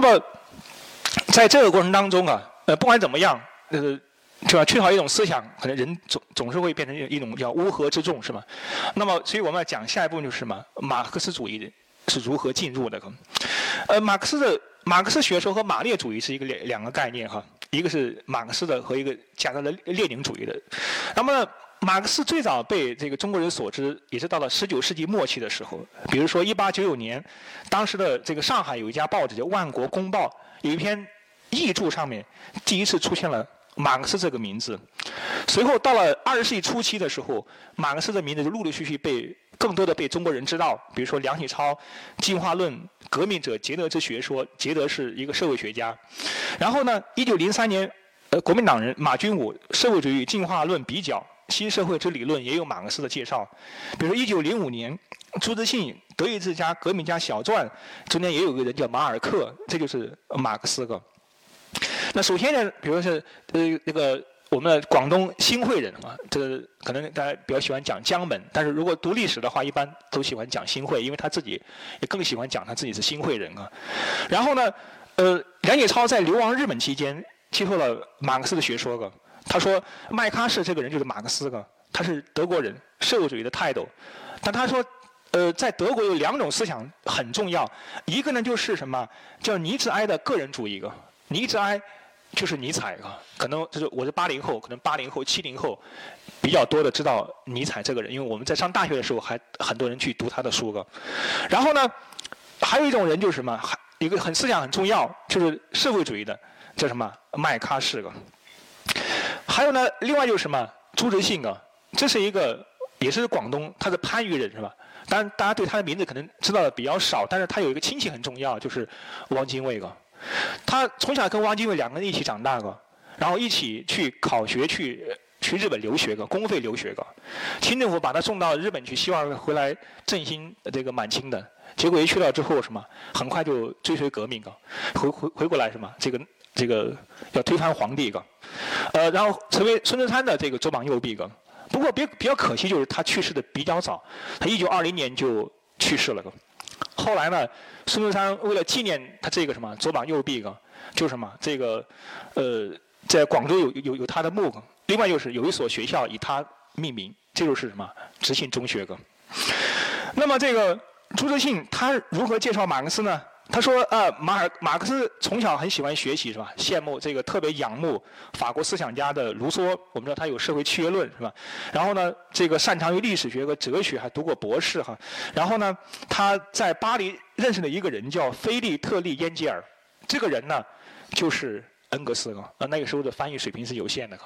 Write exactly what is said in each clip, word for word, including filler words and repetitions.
那么在这个过程当中啊，呃，不管怎么样，呃。对吧？缺少一种思想，可能人总总是会变成一种叫乌合之众，是吗？那么，所以我们要讲下一步就是什么？马克思主义是如何进入的？呃，马克思的马克思学说和马列主义是一个两两个概念哈，一个是马克思的和一个加上了列宁主义的。那么，马克思最早被这个中国人所知，也是到了十九世纪末期的时候。比如说，一八九九年，当时的这个上海有一家报纸叫《万国公报》，有一篇译著上面第一次出现了马克思这个名字。随后到了二十世纪初期的时候，马克思的名字就陆陆续续被更多的被中国人知道。比如说梁启超《进化论》、革命者捷德之学说，捷德是一个社会学家。然后呢，一九零三年，呃，国民党人马君武《社会主义进化论比较：新社会之理论》也有马克思的介绍。比如说一九零五年，朱自清《德意志家革命家小传》中间也有个人叫马尔克，这就是马克思个。那首先呢，比如是呃那个我们的广东新会人啊，这个可能大家比较喜欢讲江门，但是如果读历史的话，一般都喜欢讲新会，因为他自己也更喜欢讲他自己是新会人啊。然后呢，呃，梁启超在流亡日本期间接受了马克思的学说个，他说麦卡锡这个人就是马克思个，他是德国人，社会主义的泰斗，但他说。呃，在德国有两种思想很重要，一个呢就是什么叫尼兹埃的个人主义个，尼兹埃就是尼采啊，可能就是我是八零后，可能八零后、七零后比较多的知道尼采这个人，因为我们在上大学的时候还很多人去读他的书个。然后呢，还有一种人就是什么，一个很思想很重要，就是社会主义的，叫什么麦卡锡个。还有呢，另外就是什么朱自清啊，这是一个也是广东，他是番禺人是吧？当然，大家对他的名字可能知道的比较少，但是他有一个亲戚很重要，就是汪精卫个。他从小跟汪精卫两个人一起长大个，然后一起去考学，去去日本留学个，公费留学个。清政府把他送到日本去，希望回来振兴这个满清的。结果一去了之后，什么很快就追随革命个，回回回过来什么这个这个要推翻皇帝个，呃，然后成为孙中山的这个左膀右臂个。不过比比较可惜就是他去世的比较早，他一九二零年就去世了个。后来呢，孙中山为了纪念他这个什么左膀右臂个，就是什么这个呃，在广州有有有他的墓个。另外就是有一所学校以他命名，这就是什么直信中学个。那么这个朱自清他如何介绍马克思呢？他说啊、呃，马尔马克思从小很喜欢学习，是吧？羡慕这个，特别仰慕法国思想家的卢梭。我们知道他有社会契约论，是吧？然后呢，这个擅长于历史学和哲学，还读过博士哈。然后呢，他在巴黎认识了一个人叫菲利特利烟吉尔，这个人呢就是恩格斯啊。那个时候的翻译水平是有限的。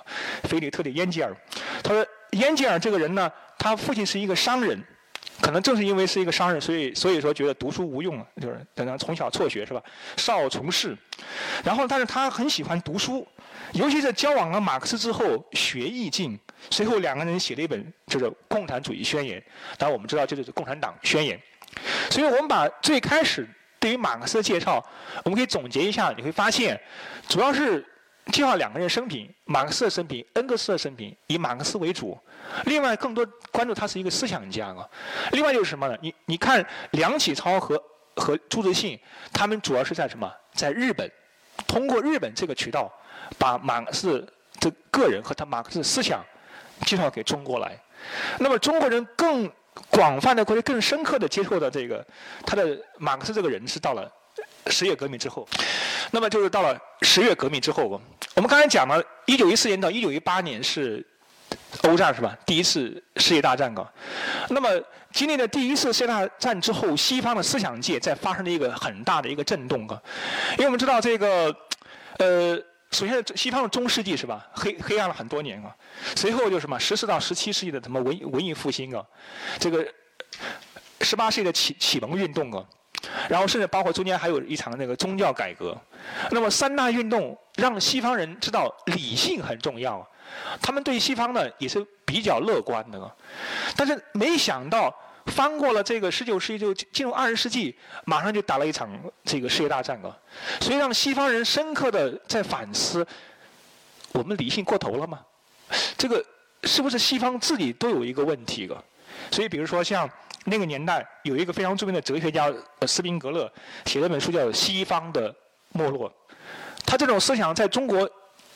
菲利特利烟吉尔，他说烟吉尔这个人呢，他父亲是一个商人。可能正是因为是一个商人，所以所以说觉得读书无用，就是可能从小辍学是吧？少从事，然后但是他很喜欢读书，尤其是交往了马克思之后学艺进，随后两个人写了一本就是《共产主义宣言》，当然我们知道这就是《共产党宣言》，所以我们把最开始对于马克思的介绍，我们可以总结一下，你会发现主要是介绍两个人生平，马克思的生平、恩格斯的生平，以马克思为主。另外，更多关注他是一个思想家啊。另外就是什么呢？你你看，梁启超和和朱自清，他们主要是在什么？在日本，通过日本这个渠道，把马克思的个人和他马克思思想介绍给中国来。那么中国人更广泛的或者更深刻的接受的这个他的马克思这个人，是到了十月革命之后。那么就是到了十月革命之后，我们刚才讲了，一九一四年到一九一八年是欧战是吧？第一次世界大战个。那么经历了第一次世界大战之后，西方的思想界在发生了一个很大的一个震动个。因为我们知道这个，呃，首先西方的中世纪是吧？黑黑暗了很多年啊。随后就是什么十四到十七世纪的什么文文艺复兴啊，这个十八世纪的启启蒙运动啊。然后甚至包括中间还有一场那个宗教改革，那么三大运动让西方人知道理性很重要，他们对西方呢也是比较乐观的。但是没想到翻过了这个十九世纪就进入二十世纪，马上就打了一场这个世界大战了，所以让西方人深刻的在反思：我们理性过头了吗？这个是不是西方自己都有一个问题了？所以比如说像那个年代有一个非常著名的哲学家斯宾格勒写了一本书叫《西方的没落。他这种思想在中国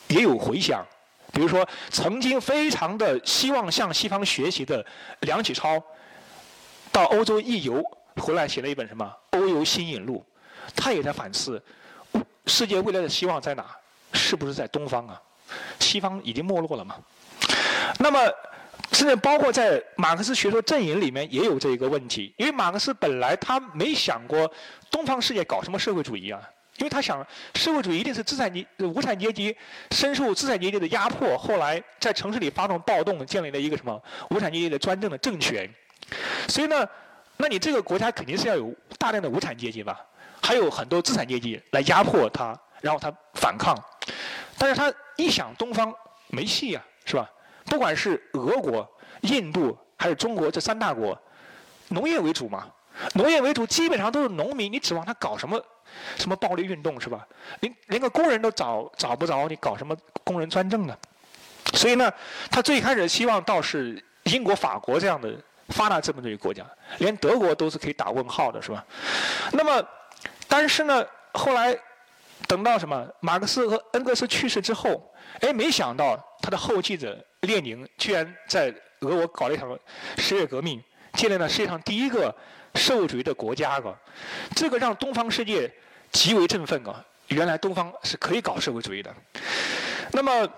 也有回响，比如说曾经非常的希望向西方学习的梁启超，到欧洲一游回来写了一本什么《欧游新引录》，他也在反思世界未来的希望在哪，是不是在东方啊？西方已经没落了嘛。那么甚至包括在马克思学说阵营里面也有这个问题，因为马克思本来他没想过东方世界搞什么社会主义啊，因为他想社会主义一定是资产阶无产阶级深受资产阶级的压迫，后来在城市里发动暴动，建立了一个什么无产阶级的专政的政权，所以呢，那你这个国家肯定是要有大量的无产阶级吧，还有很多资产阶级来压迫他，然后他反抗，但是他一想东方没戏啊，是吧？不管是俄国、印度还是中国这三大国，农业为主嘛，农业为主，基本上都是农民，你指望他搞什么什么暴力运动是吧？连连个工人都找找不着，你搞什么工人专政呢？所以呢，他最开始希望倒是英国、法国这样的发达资本主义国家，连德国都是可以打问号的，是吧？那么，但是呢，后来等到什么马克思和恩格斯去世之后，哎，没想到他的后继者列宁居然在俄国搞了一场十月革命，建立了世界上第一个社会主义的国家个，这个让东方世界极为振奋啊！原来东方是可以搞社会主义的。那么，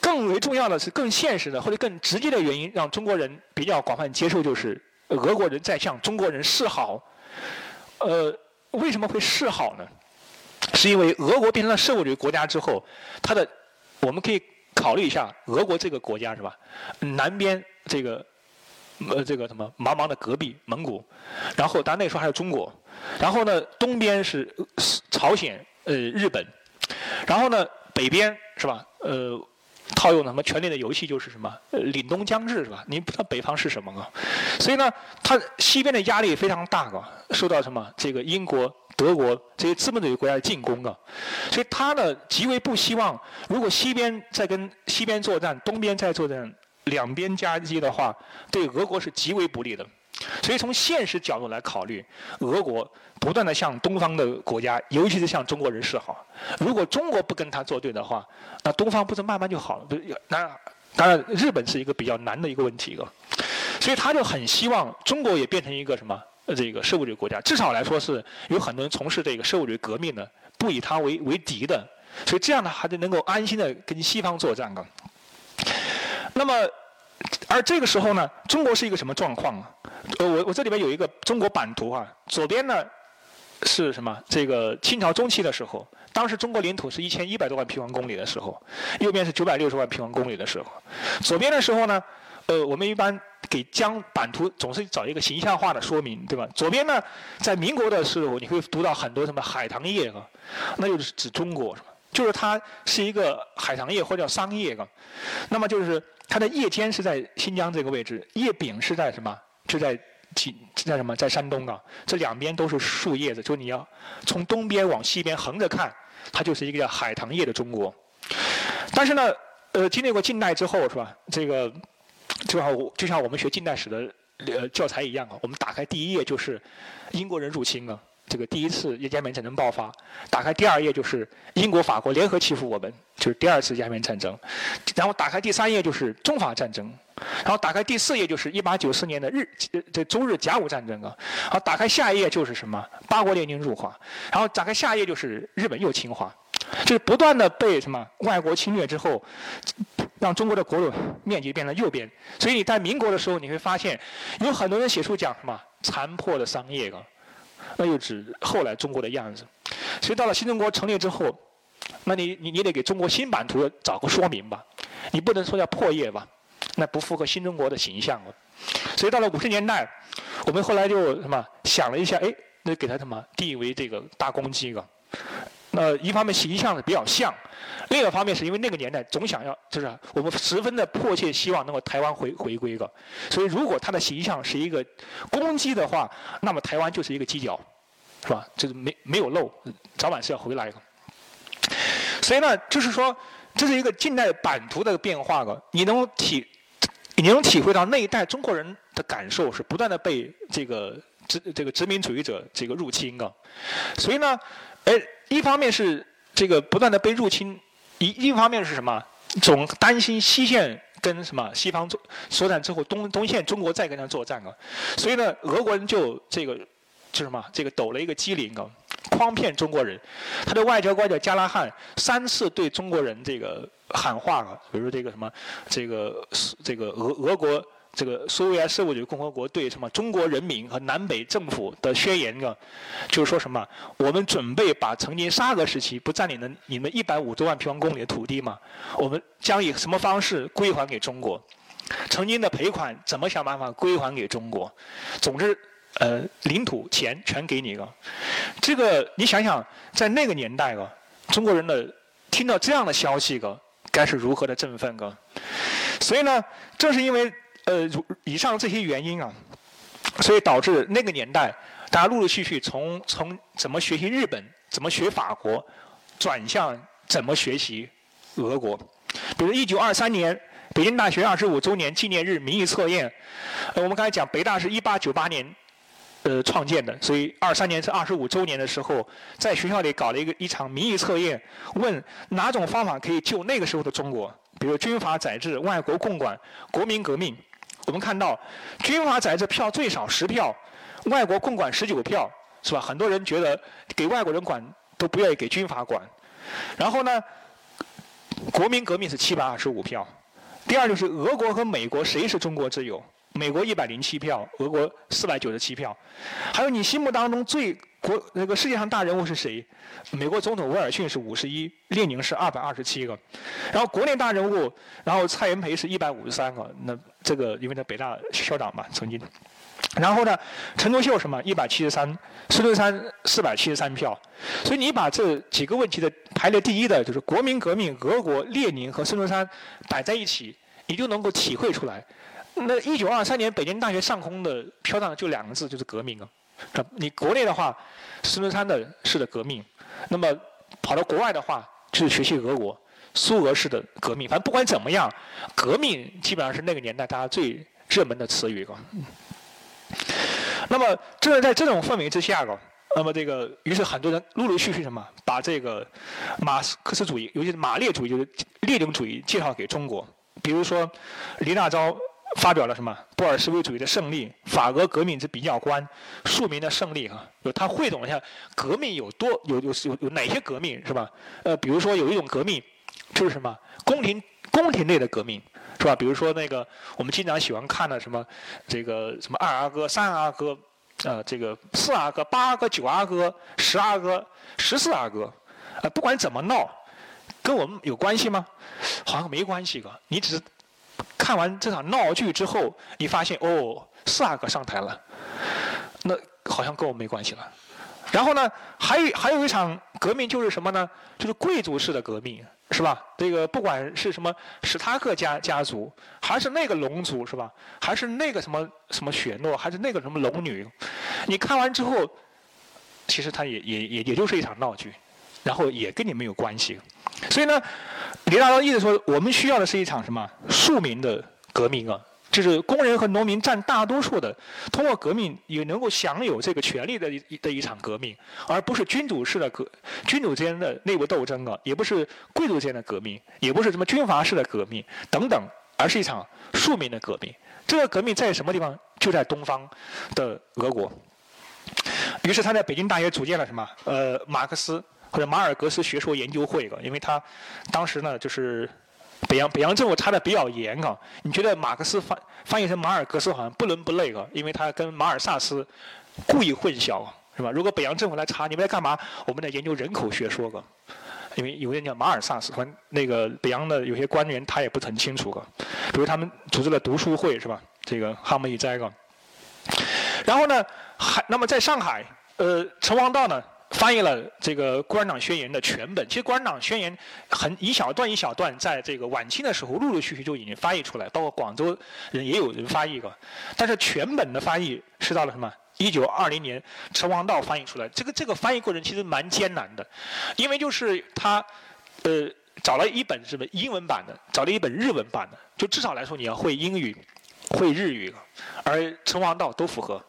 更为重要的是更现实的或者更直接的原因，让中国人比较广泛接受，就是俄国人在向中国人示好。呃，为什么会示好呢？是因为俄国变成了社会主义国家之后，它的我们可以考虑一下俄国这个国家是吧？南边这个呃这个什么茫茫的戈壁蒙古，然后当然那时候还有中国，然后呢东边是朝鲜呃日本，然后呢北边是吧呃。套用什么权力的游戏就是什么凛冬将至是吧？你不知道北方是什么啊？所以呢，它西边的压力非常大啊，受到什么这个英国、德国这些资本主义国家的进攻啊，所以它呢极为不希望，如果西边在跟西边作战，东边在作战，两边夹击的话，对俄国是极为不利的。所以从现实角度来考虑，俄国不断地向东方的国家，尤其是向中国人示好。如果中国不跟他作对的话，那东方不是慢慢就好了？那当然，日本是一个比较难的一个问题一个，所以他就很希望中国也变成一个什么这个社会主义国家，至少来说是有很多人从事这个社会主义革命的，不以他为为敌的，所以这样呢，还能够安心的跟西方作战啊。那么。而这个时候呢，中国是一个什么状况啊？呃，我我这里边有一个中国版图啊，左边呢是什么？这个清朝中期的时候，当时中国领土是一千一百多万平方公里的时候，右边是九百六十万平方公里的时候。左边的时候呢，呃，我们一般给将版图总是找一个形象化的说明，对吧？左边呢，在民国的时候，你会读到很多什么海棠叶啊，那就是指中国，就是它是一个海棠叶或者叫桑叶啊，那么就是。它的叶尖是在新疆这个位置，叶柄是在什么？就在几在什么？在山东啊。这两边都是树叶子，就你要从东边往西边横着看，它就是一个叫海棠叶的中国。但是呢，呃，经历过近代之后，是吧？这个就像就像我们学近代史的呃教材一样啊，我们打开第一页就是英国人入侵啊，这个第一次鸦片战争爆发；打开第二页就是英国、法国联合欺负我们。就是第二次鸦片战争，然后打开第三页就是中法战争，然后打开第四页就是一八九四年的日这中日甲午战争啊，然后打开下一页就是什么八国联军入华，然后打开下一页就是日本又侵华，就是不断的被什么外国侵略之后，让中国的国土面积变成右边，所以你在民国的时候你会发现，有很多人写书讲什么残破的商业啊，那又指后来中国的样子，所以到了新中国成立之后。那你你你得给中国新版图找个说明吧，你不能说叫破页吧，那不符合新中国的形象了。所以到了五十年代，我们后来就什么想了一下，哎，那给他什么定义为这个大公鸡了。那一方面形象是比较像，另一个方面是因为那个年代总想要，就是我们十分的迫切希望能够台湾回回归了。所以如果它的形象是一个公鸡的话，那么台湾就是一个鸡角，是吧？就是没没有漏，早晚是要回来的。所以呢，就是说，这是一个近代版图的变化了。你能体，你能体会到那一代中国人的感受是不断的被这个殖这个殖民主义者这个入侵了。所以呢，哎，一方面是这个不断的被入侵，一一方面是什么？总担心西线跟什么西方作战之后，东东线中国再跟他作战了，所以呢，俄国人就这个就是什么？这个抖了一个机灵啊，诓骗中国人。他的外交官叫加拉汉，三次对中国人这个喊话了，比如说这个什么，这个这个俄俄国。这个苏维埃事务局共和国对什么中国人民和南北政府的宣言呢，就是说什么我们准备把曾经沙俄时期不占领的你们一百五十多万平方公里的土地嘛，我们将以什么方式归还给中国，曾经的赔款怎么想办法归还给中国，总之呃领土钱全给你了。这个你想想在那个年代了，中国人的听到这样的消息了该是如何的振奋了。所以呢正是因为呃，以上这些原因啊，所以导致那个年代，大家陆陆续续从从怎么学习日本，怎么学法国，转向怎么学习俄国。比如一九二三年北京大学二十五周年纪念日民意测验，呃，我们刚才讲北大是一八九八年呃创建的，所以二三年是二十五周年的时候，在学校里搞了一个一场民意测验，问哪种方法可以救那个时候的中国，比如军阀宰制、外国共管、国民革命。我们看到，军阀宰制票最少十票，外国共管十九票，是吧？很多人觉得给外国人管都不愿意给军阀管。然后呢，国民革命是七百二十五票。第二就是俄国和美国谁是中国之友？美国一百零七票，俄国四百九十七票。还有你心目当中最国那个世界上大人物是谁？美国总统威尔逊是五十一，列宁是二百二十七个，然后国内大人物，然后蔡元培是一百五十三个。那这个因为他北大校长嘛，曾经。然后呢，陈独秀什么一百七十三，孙中山四百七十三票。所以你把这几个问题的排列第一的就是国民革命、俄国、列宁和孙中山摆在一起，你就能够体会出来。那一九二三年北京大学上空的飘荡就两个字，就是革命啊。你国内的话，孙中山的式的革命；那么跑到国外的话，就是学习俄国苏俄式的革命。反正不管怎么样，革命基本上是那个年代大家最热门的词语了。那么正是在这种氛围之下了，那么这个于是很多人陆陆续续什么把这个马克思主义，尤其是马列主义，就是列宁主义介绍给中国。比如说林大钊发表了什么布尔什维主义的胜利、法俄革命之比较观、庶民的胜利啊，他汇总一下革命有多有有有有哪些革命是吧？呃，比如说有一种革命就是什么宫廷宫廷内的革命是吧？比如说那个我们经常喜欢看的什么这个什么二阿哥、三阿哥啊、呃，这个四阿哥、八阿哥、九阿哥、十阿哥、十四阿哥啊、呃，不管怎么闹，跟我们有关系吗？好像没关系的，你只是。看完这场闹剧之后，你发现哦，四阿哥上台了，那好像跟我没关系了。然后呢，还有还有一场革命就是什么呢？就是贵族式的革命，是吧？这个不管是什么史塔克家家族，还是那个龙族，是吧？还是那个什么什么雪诺，还是那个什么龙女，你看完之后，其实它也也也也就是一场闹剧，然后也跟你没有关系。所以呢，林大钊一直说，我们需要的是一场什么庶民的革命啊，就是工人和农民占大多数的，通过革命也能够享有这个权利的一的一场革命，而不是君主式的革，君主之间的内部斗争啊，也不是贵族之间的革命，也不是什么军阀式的革命等等，而是一场庶民的革命。这个革命在什么地方？就在东方的俄国。于是他在北京大学组建了什么？呃，马克思。或者马尔格斯学说研究会，因为他当时呢就是北洋北洋政府查的比较严啊。你觉得马克思翻翻译成马尔格斯好像不伦不类啊，因为他跟马尔萨斯故意混淆，是吧？如果北洋政府来查你们在干嘛，我们在研究人口学说个，因为有人讲马尔萨斯，那个北洋的有些官员他也不很清楚个，比如他们组织了读书会是吧？这个哈姆一斋个。然后呢，还那么在上海，呃，陈王道呢？翻译了这个《共产党宣言》的全本。其实《共产党宣言》很一小段一小段，在这个晚清的时候，陆陆续续就已经翻译出来，包括广州人也有人翻译过。但是全本的翻译是到了什么？一九二零年，陈王道翻译出来。这个这个翻译过程其实蛮艰难的，因为就是他，呃，找了一本什么英文版的，找了一本日文版的，就至少来说你要会英语、会日语，而陈王道都符合。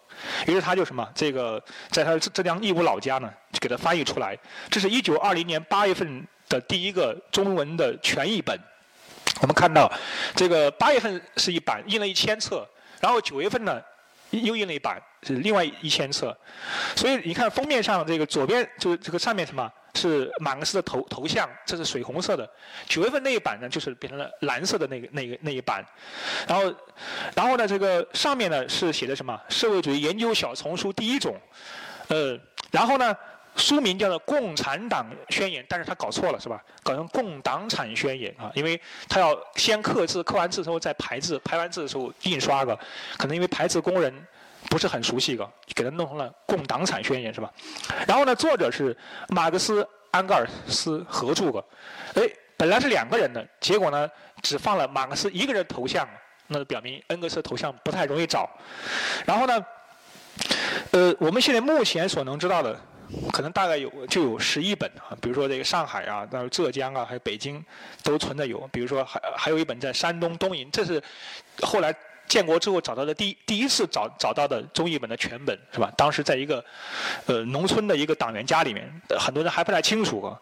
于是他就什么这个在他浙江义乌老家呢，就给他翻译出来。这是一九二零年八月份的第一个中文的全译本。我们看到这个八月份是一版，印了一千册，然后九月份呢又印了一版，是另外一千册。所以你看封面上这个左边就是这个上面什么是马克思的头头像，这是水红色的。九月份那一版呢，就是变成了蓝色的那个那个那一版。然后，然后呢，这个上面呢是写的什么？社会主义研究小丛书第一种。呃，然后呢？书名叫做《共产党宣言》，但是他搞错了是吧？搞成《共党产宣言》啊，因为他要先刻字，刻完字之后再排字，排完字的时候印刷个，可能因为排字工人不是很熟悉个，给他弄成了《共党产宣言》是吧？然后呢，作者是马克思、安格尔斯合著个，哎，本来是两个人的，结果呢只放了马克思一个人头像，那表明恩格斯头像不太容易找。然后呢，呃，我们现在目前所能知道的。可能大概有就有十一本啊，比如说这个上海啊，到浙江啊，还有北京都存在有，比如说还还有一本在山东东营，这是后来建国之后找到的第第一次找找到的中译本的全本是吧？当时在一个呃农村的一个党员家里面，很多人还不太清楚啊。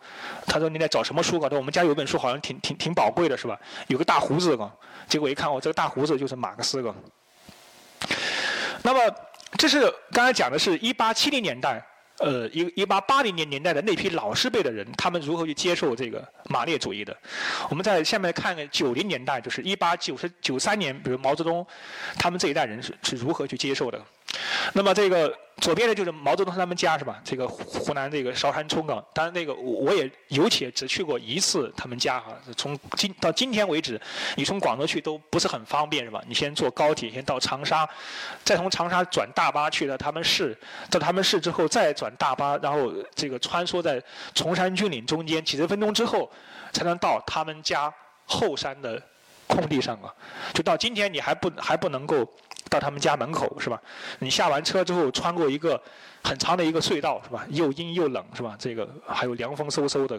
他说你在找什么书啊？我们家有本书好像挺挺挺宝贵的是吧？有个大胡子啊，结果一看哦，这个大胡子就是马克思啊。那么这是刚才讲的是一八七零年代。呃，一一八八零年年代的那批老师辈的人，他们如何去接受这个马列主义的？我们在下面看看九零年代，就是一八九十九三年，比如毛泽东他们这一代人是是如何去接受的。那么这个左边的就是毛泽东他们家是吧？这个湖南这个韶山冲啊，当然那个我也有且只去过一次他们家哈、啊，从今到今天为止，你从广州去都不是很方便是吧？你先坐高铁，先到长沙，再从长沙转大巴去了他们市，到他们市之后再转大巴，然后这个穿梭在崇山峻岭中间，几十分钟之后才能到他们家后山的空地上啊！就到今天你还不还不能够到他们家门口是吧？你下完车之后穿过一个很长的一个隧道是吧？又阴又冷是吧？这个还有凉风嗖嗖的，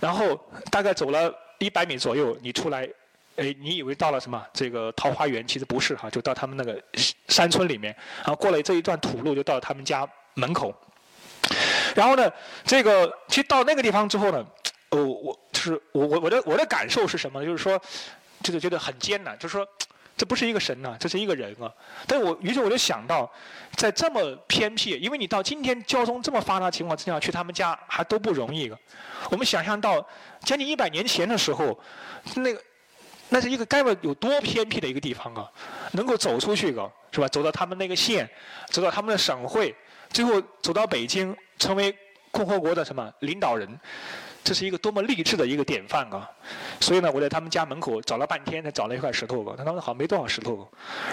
然后大概走了一百米左右，你出来。哎，你以为到了什么这个桃花源，其实不是哈，就到他们那个山村里面，然后过了这一段土路就到了他们家门口。然后呢，这个其实到那个地方之后呢，哦，我就是我我我的我的感受是什么？就是说，就是觉得很艰难，就是说这不是一个神呐、啊，这是一个人啊。但我于是我就想到，在这么偏僻，因为你到今天交通这么发达情况之下，去他们家还都不容易。我们想象到将近一百年前的时候，那个。那是一个该有多偏僻的一个地方啊！能够走出去个是吧？走到他们那个县，走到他们的省会，最后走到北京，成为共和国的什么领导人，这是一个多么励志的一个典范啊！所以呢，我在他们家门口找了半天，才找了一块石头个，但当时好像没多少石头个，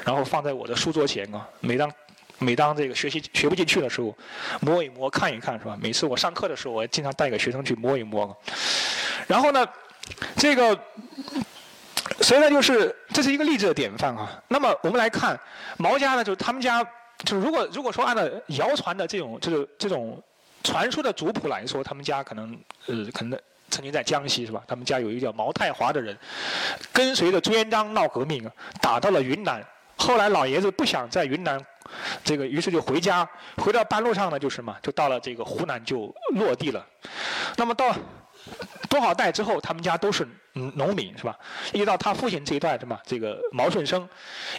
然后放在我的书桌前啊，每当。每当这个学习学不进去的时候，摸一摸看一看是吧？每次我上课的时候，我经常带给学生去摸一摸。然后呢，这个，所以呢，就是这是一个励志的典范啊。那么我们来看毛家呢，就是他们家，就是如果如果说按照谣传的这种就是这种传说的族谱来说，他们家可能呃可能。曾经在江西是吧？他们家有一个叫毛太华的人，跟随着朱元璋闹革命，打到了云南。后来老爷子不想在云南，这个于是就回家，回到半路上呢，就是嘛，就到了这个湖南就落地了。那么到多少代之后，他们家都是农民是吧？一直到他父亲这一代是吧？这个毛舜筱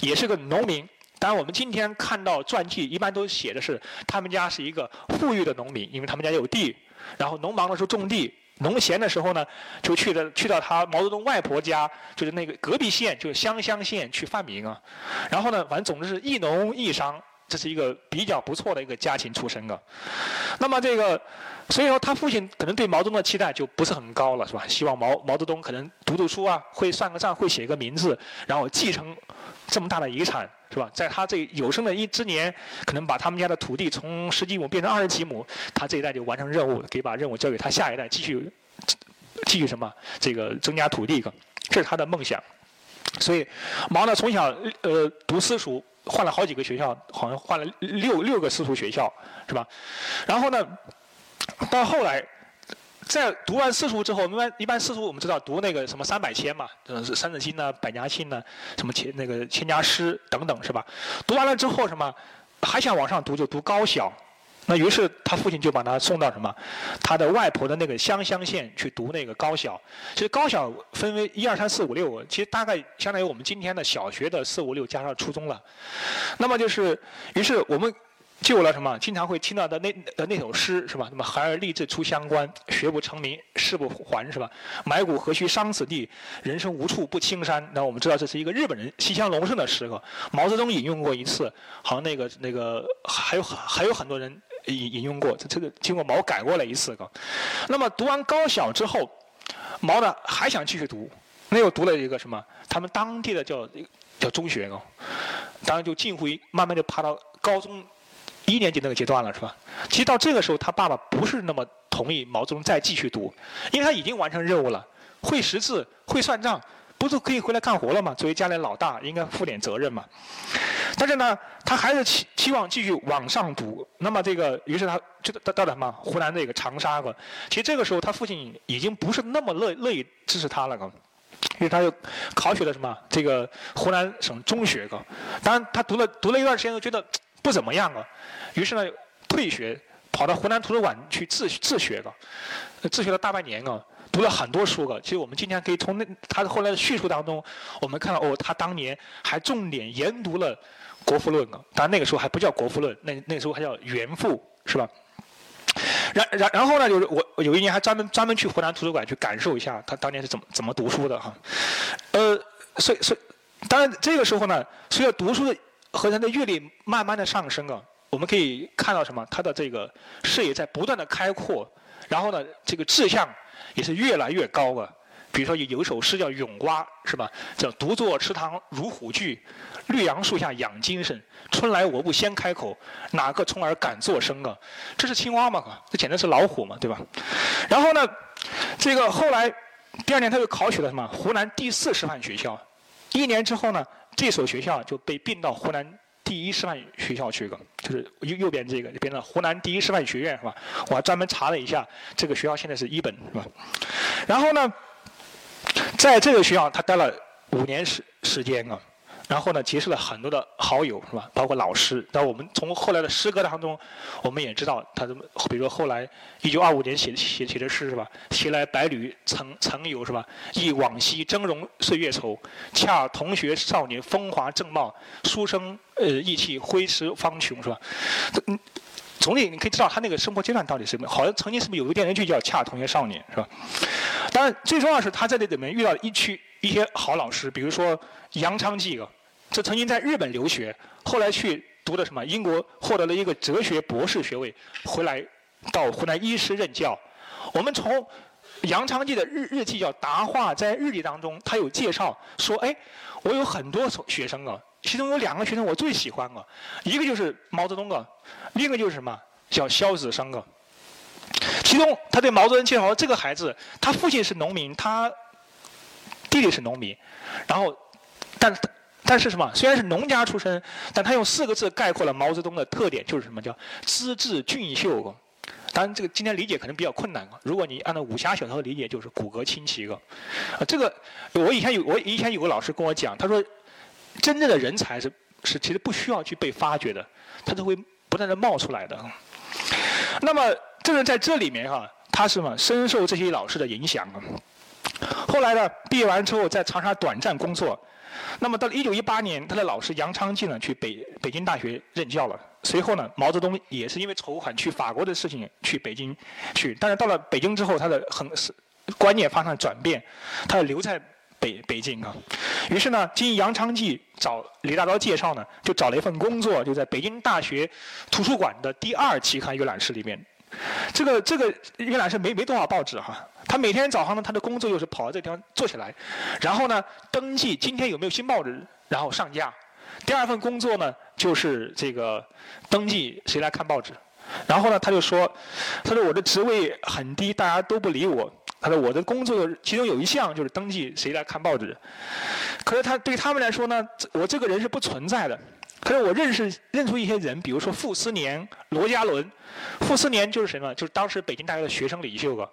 也是个农民。当然，我们今天看到传记一般都写的是他们家是一个富裕的农民，因为他们家有地，然后农忙的时候种地。农闲的时候呢，就去的去到他毛泽东外婆家，就是那个隔壁县，就是湘乡县去贩民啊。然后呢，反正总之是一农一商，这是一个比较不错的一个家庭出身啊。那么这个，所以说他父亲可能对毛泽东的期待就不是很高了，是吧？希望毛毛泽东可能读读书啊，会算个账，会写个名字，然后继承这么大的遗产。是吧？在他这有生的一之年，可能把他们家的土地从十几亩变成二十几亩，他这一代就完成任务，可以把任务交给他下一代，继续继续什么？这个增加土地，这是他的梦想。所以毛呢，从小呃读私塾，换了好几个学校，好像换了六六个私塾学校，是吧？然后呢，到后来。在读完私塾之后，一般一般私塾我们知道读那个什么三百千嘛，呃三字经呢、百家姓呢、什么千那个千家诗等等是吧？读完了之后什么还想往上读就读高小，那于是他父亲就把他送到什么，他的外婆的那个湘乡县去读那个高小。其实高小分为一二三四五六，其实大概相当于我们今天的小学的四五六加上初中了。那么就是，于是我们就有了什么，经常会听到的那的那首诗是吧？那么孩儿立志出乡关，学不成名誓不还是吧？埋骨何须伤此地，人生无处不青山。那我们知道这是一个日本人西乡隆盛的诗歌，毛泽东引用过一次，好像那个那个还有还有很多人。引引用过，这个经过毛改过了一次个。那么读完高小之后，毛呢还想继续读，那又读了一个什么？他们当地的叫叫中学个，当然就近乎于慢慢就爬到高中一年级那个阶段了，是吧？其实到这个时候，他爸爸不是那么同意毛泽东再继续读，因为他已经完成任务了，会识字，会算账，不是可以回来干活了吗？作为家里老大，应该负点责任嘛。但是呢，他还是期期望继续往上读。那么这个，于是他就到到什么湖南那个长沙了。其实这个时候，他父亲已经不是那么乐乐意支持他了，于是他就考取了什么这个湖南省中学了。当然，他读了读了一段时间，就觉得不怎么样了，于是呢退学，跑到湖南图书馆去自自学了，自学了大半年了。读了很多书了，其实我们今天可以从那他后来的叙述当中，我们看到哦，他当年还重点研读了《国富论》了，当然那个时候还不叫《国富论》，那那个时候还叫《原富》，是吧？然然然后呢，就是我有一年还专门专门去湖南图书馆去感受一下他当年是怎么怎么读书的哈。呃，所以所以，当然这个时候呢，随着读书的和人的阅历慢慢的上升啊，我们可以看到什么？他的这个视野在不断的开阔，然后呢，这个志向也是越来越高了。比如说有一首诗叫《咏蛙》，是吧？叫“独坐池塘如虎踞，绿杨树下养精神。春来我不先开口，哪个虫儿敢作声啊？”这是青蛙嘛？这简直是老虎嘛，对吧？然后呢，这个后来第二年他又考取了什么湖南第四师范学校。一年之后呢，这所学校就被并到湖南第一师范学校去了，就是右右边这个，变成湖南第一师范学院，是吧？我还专门查了一下，这个学校现在是一本，是吧？然后呢，在这个学校他待了五年时时间啊，然后呢，结识了很多的好友，是吧？包括老师。那我们从后来的诗歌当中，我们也知道他，比如说后来一九二五年写写写的诗，是吧？携来百侣曾曾游，是吧？忆往昔峥嵘岁月稠，恰同学少年风华正茂，书生。呃，意气挥斥方遒，是吧？嗯，总理，你可以知道他那个生活阶段到底是什么？好像曾经是不是有一个电视剧叫《恰同学少年》，是吧？当然，最重要的是他在这里面遇到一区一些好老师，比如说杨昌济了，这曾经在日本留学，后来去读的什么英国，获得了一个哲学博士学位，回来到湖南一师任教。我们从杨昌济的日日记叫《答话》，在日记当中，他有介绍说，哎，我有很多学生啊。其中有两个学生我最喜欢了，一个就是毛泽东了，另一个就是什么叫萧子升了。其中他对毛泽东介绍了这个孩子，他父亲是农民，他弟弟是农民，然后但但是什么虽然是农家出身，但他用四个字概括了毛泽东的特点，就是什么叫资质俊秀。当然，这个今天理解可能比较困难了。如果你按照武侠小说理解，就是骨骼清奇了。啊，这个我以前有我以前有个老师跟我讲，他说。真正的人才是是其实不需要去被发掘的，他都会不断的冒出来的。那么这个人在这里面哈、啊，他是嘛深受这些老师的影响。后来呢，毕业完之后在长沙短暂工作。那么到了一九一八年，他的老师杨昌济呢去北北京大学任教了。随后呢，毛泽东也是因为筹款去法国的事情去北京去，但是到了北京之后，他的很观念发生转变，他留在。北北京啊，于是呢，经杨昌济找李大钊介绍呢，就找了一份工作，就在北京大学图书馆的第二期刊阅览室里面。这个这个阅览室没没多少报纸哈、啊，他每天早上呢，他的工作就是跑到这地方坐起来，然后呢登记今天有没有新报纸，然后上架。第二份工作呢，就是这个登记谁来看报纸。然后呢，他就说，他说我的职位很低，大家都不理我。他说我的工作其中有一项就是登记谁来看报纸。可是他对他们来说呢，我这个人是不存在的。可是我认识认出一些人，比如说傅斯年、罗家伦。傅斯年就是谁呢？就是当时北京大学的学生领袖了，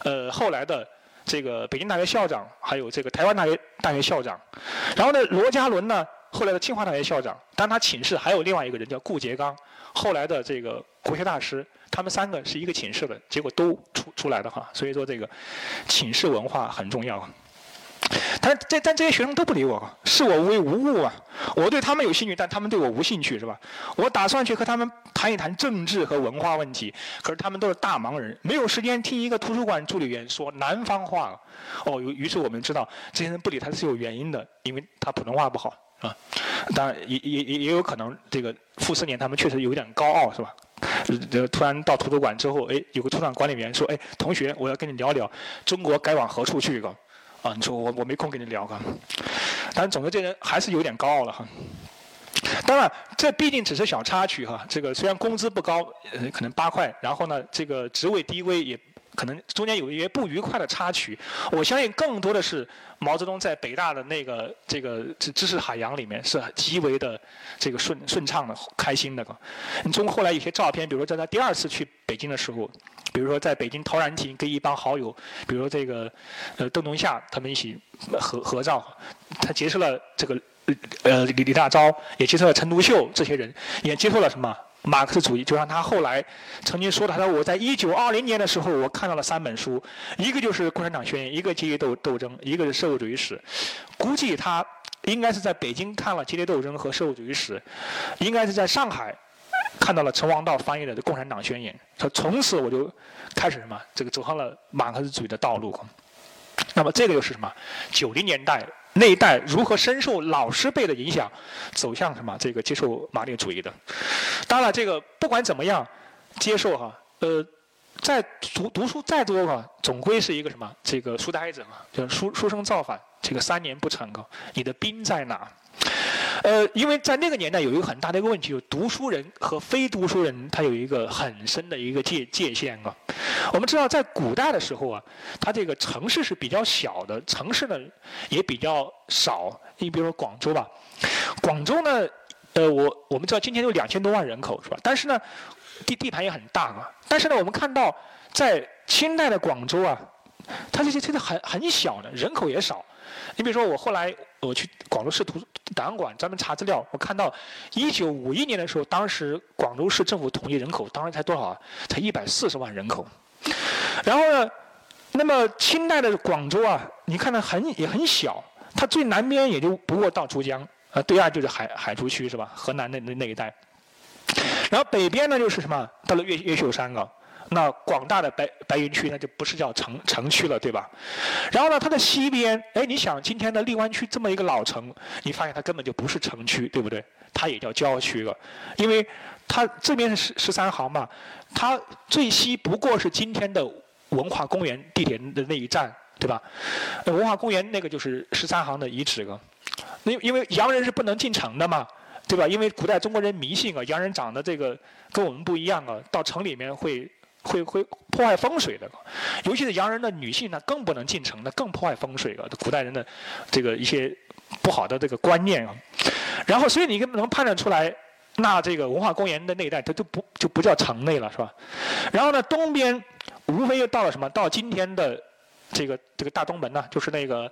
呃，后来的这个北京大学校长，还有这个台湾大学大学校长。然后呢，罗家伦呢后来的清华大学校长，当他请示还有另外一个人叫顾颉刚，后来的这个国学大师，他们三个是一个请示的，结果都出出来的哈。所以说这个请示文化很重要。但这但这些学生都不理我，视我为无物啊！我对他们有兴趣，但他们对我无兴趣，是吧？我打算去和他们谈一谈政治和文化问题，可是他们都是大忙人，没有时间听一个图书馆助理员说南方话。哦，于是我们知道这些人不理他是有原因的，因为他普通话不好啊。当然也也也有可能这个傅斯年他们确实有点高傲，是吧？突然到图书馆之后，哎，有个图书馆管理员说，哎，同学，我要跟你聊聊中国该往何处去个。啊，你说我我没空跟你聊哈，但总之这人还是有点高傲了哈。当然，这毕竟只是小插曲哈。这个虽然工资不高，呃，可能八块，然后呢，这个职位低微也可能中间有一些不愉快的插曲。我相信更多的是毛泽东在北大的那个这个知识海洋里面是极为的这个顺顺畅的、开心的。你从后来有些照片，比如说在他第二次去北京的时候。比如说，在北京陶然亭跟一帮好友，比如说这个，呃，邓东夏他们一起合合照，他结识了这个，呃，李李大钊，也接受了陈独秀这些人，也接受了什么马克思主义。就像他后来曾经说的，他说我在一九二零年的时候，我看到了三本书，一个就是《共产党宣言》，一个阶级斗斗争，一个是社会主义史。估计他应该是在北京看了阶级斗争和社会主义史，应该是在上海。看到了陈王道翻译的《共产党宣言》，说从此我就开始什么，这个走上了马克思主义的道路。那么这个又是什么？九零年代那一代如何深受老师辈的影响，走向什么这个接受马列主义的？当然，这个不管怎么样，接受哈、啊，呃，在读读书再多啊，总归是一个什么这个书呆子啊，叫书书生造反，这个三年不成功，你的兵在哪？呃，因为在那个年代有一个很大的一个问题，就是读书人和非读书人，他有一个很深的一个界界限啊。我们知道，在古代的时候啊，它这个城市是比较小的，城市呢也比较少。你比如说广州吧，广州呢，呃，我我们知道今天有两千多万人口是吧？但是呢，地地盘也很大啊。但是呢，我们看到在清代的广州啊，它这些真的很很小的，人口也少。你比如说，我后来我去广州市图档案馆专门查资料，我看到一九五一年的时候，当时广州市政府统计人口，当时才多少啊？才一百四十万人口。然后呢，那么清代的广州啊，你看它很也很小，它最南边也就不过到珠江，啊，对岸就是海海珠区是吧？河南那那那一带。然后北边呢就是什么？到了越越秀山了。那广大的白白云区呢，就不是叫城城区了，对吧？然后呢，它的西边，哎，你想今天的荔湾区这么一个老城，你发现它根本就不是城区，对不对？它也叫郊区了，因为它这边是十三行嘛，它最西不过是今天的文化公园地铁的那一站，对吧？文化公园那个就是十三行的遗址了，因因为洋人是不能进城的嘛。对吧？因为古代中国人迷信啊，洋人长得这个跟我们不一样啊，到城里面会会会破坏风水的，尤其是洋人的女性呢，更不能进城的，更破坏风水了。古代人的这个一些不好的这个观念啊，然后所以你能判断出来，那这个文化公园的那一带，它就不就不叫城内了，是吧？然后呢，东边无非又到了什么？到今天的这个这个大东门呢，就是那个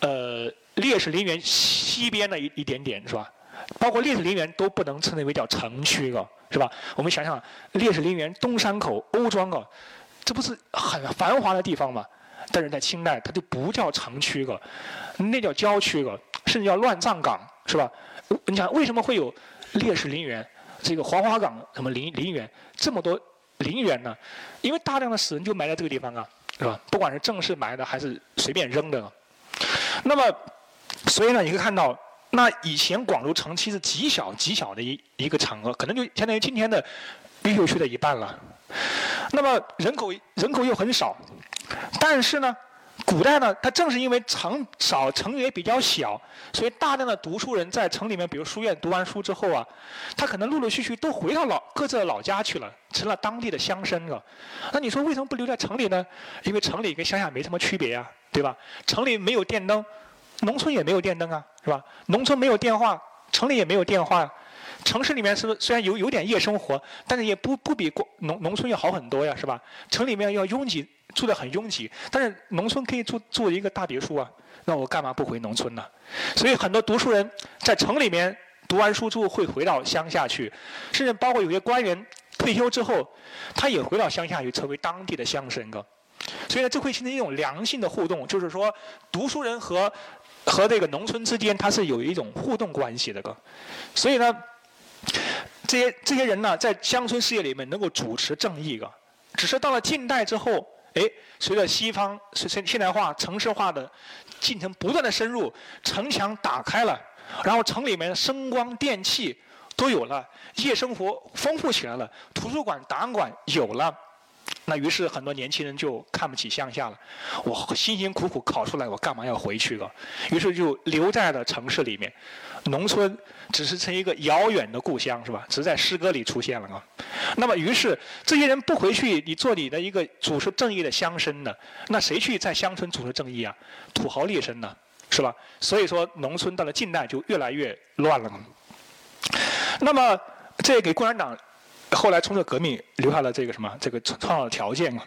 呃烈士陵园西边的一一点点，是吧？包括烈士陵园都不能称之为叫城区了，是吧？我们想想，烈士陵园、东山口、欧庄啊，这不是很繁华的地方吗？但是在清代，它就不叫城区了，那叫郊区了，甚至叫乱葬岗，是吧？你想为什么会有烈士陵园、这个黄花岗什么陵陵园这么多陵园呢？因为大量的死人就埋在这个地方啊，是吧？不管是正式埋的还是随便扔的。那么，所以呢，你可以看到。那以前广州城其实极小极小的一一个城，可能就相当于今天的越秀区的一半了。那么人口人口又很少，但是呢，古代呢，它正是因为城少，城也比较小，所以大量的读书人在城里面，比如书院读完书之后啊，他可能陆陆续续都回到老各自的老家去了，成了当地的乡绅了。那你说为什么不留在城里呢？因为城里跟乡下没什么区别啊，对吧？城里没有电灯。农村也没有电灯啊，是吧？农村没有电话，城里也没有电话，城市里面是虽然有有点夜生活，但是也不不比农农村要好很多呀，是吧？城里面要拥挤，住得很拥挤，但是农村可以住住一个大别墅啊，那我干嘛不回农村呢？所以很多读书人在城里面读完书之后会回到乡下去，甚至包括有些官员退休之后，他也回到乡下去成为当地的乡绅哥。所以呢，这会形成一种良性的互动，就是说读书人和和这个农村之间，它是有一种互动关系的个。所以呢，这些这些人呢，在乡村事业里面能够主持正义个。只是到了近代之后，哎，随着西方现现代化、城市化的进程不断的深入，城墙打开了，然后城里面声光电器都有了，夜生活丰富起来了，图书馆、档案馆有了。那于是很多年轻人就看不起乡下了，我辛辛苦苦考出来，我干嘛要回去了？于是就留在了城市里面，农村只是成一个遥远的故乡，是吧？只是在诗歌里出现了啊。那么于是这些人不回去，你做你的一个主持正义的乡绅呢？那谁去在乡村主持正义啊？土豪劣绅呢，是吧？所以说农村到了近代就越来越乱了。那么这给共产党后来冲着革命留下了这个什么这个创造的条件啊。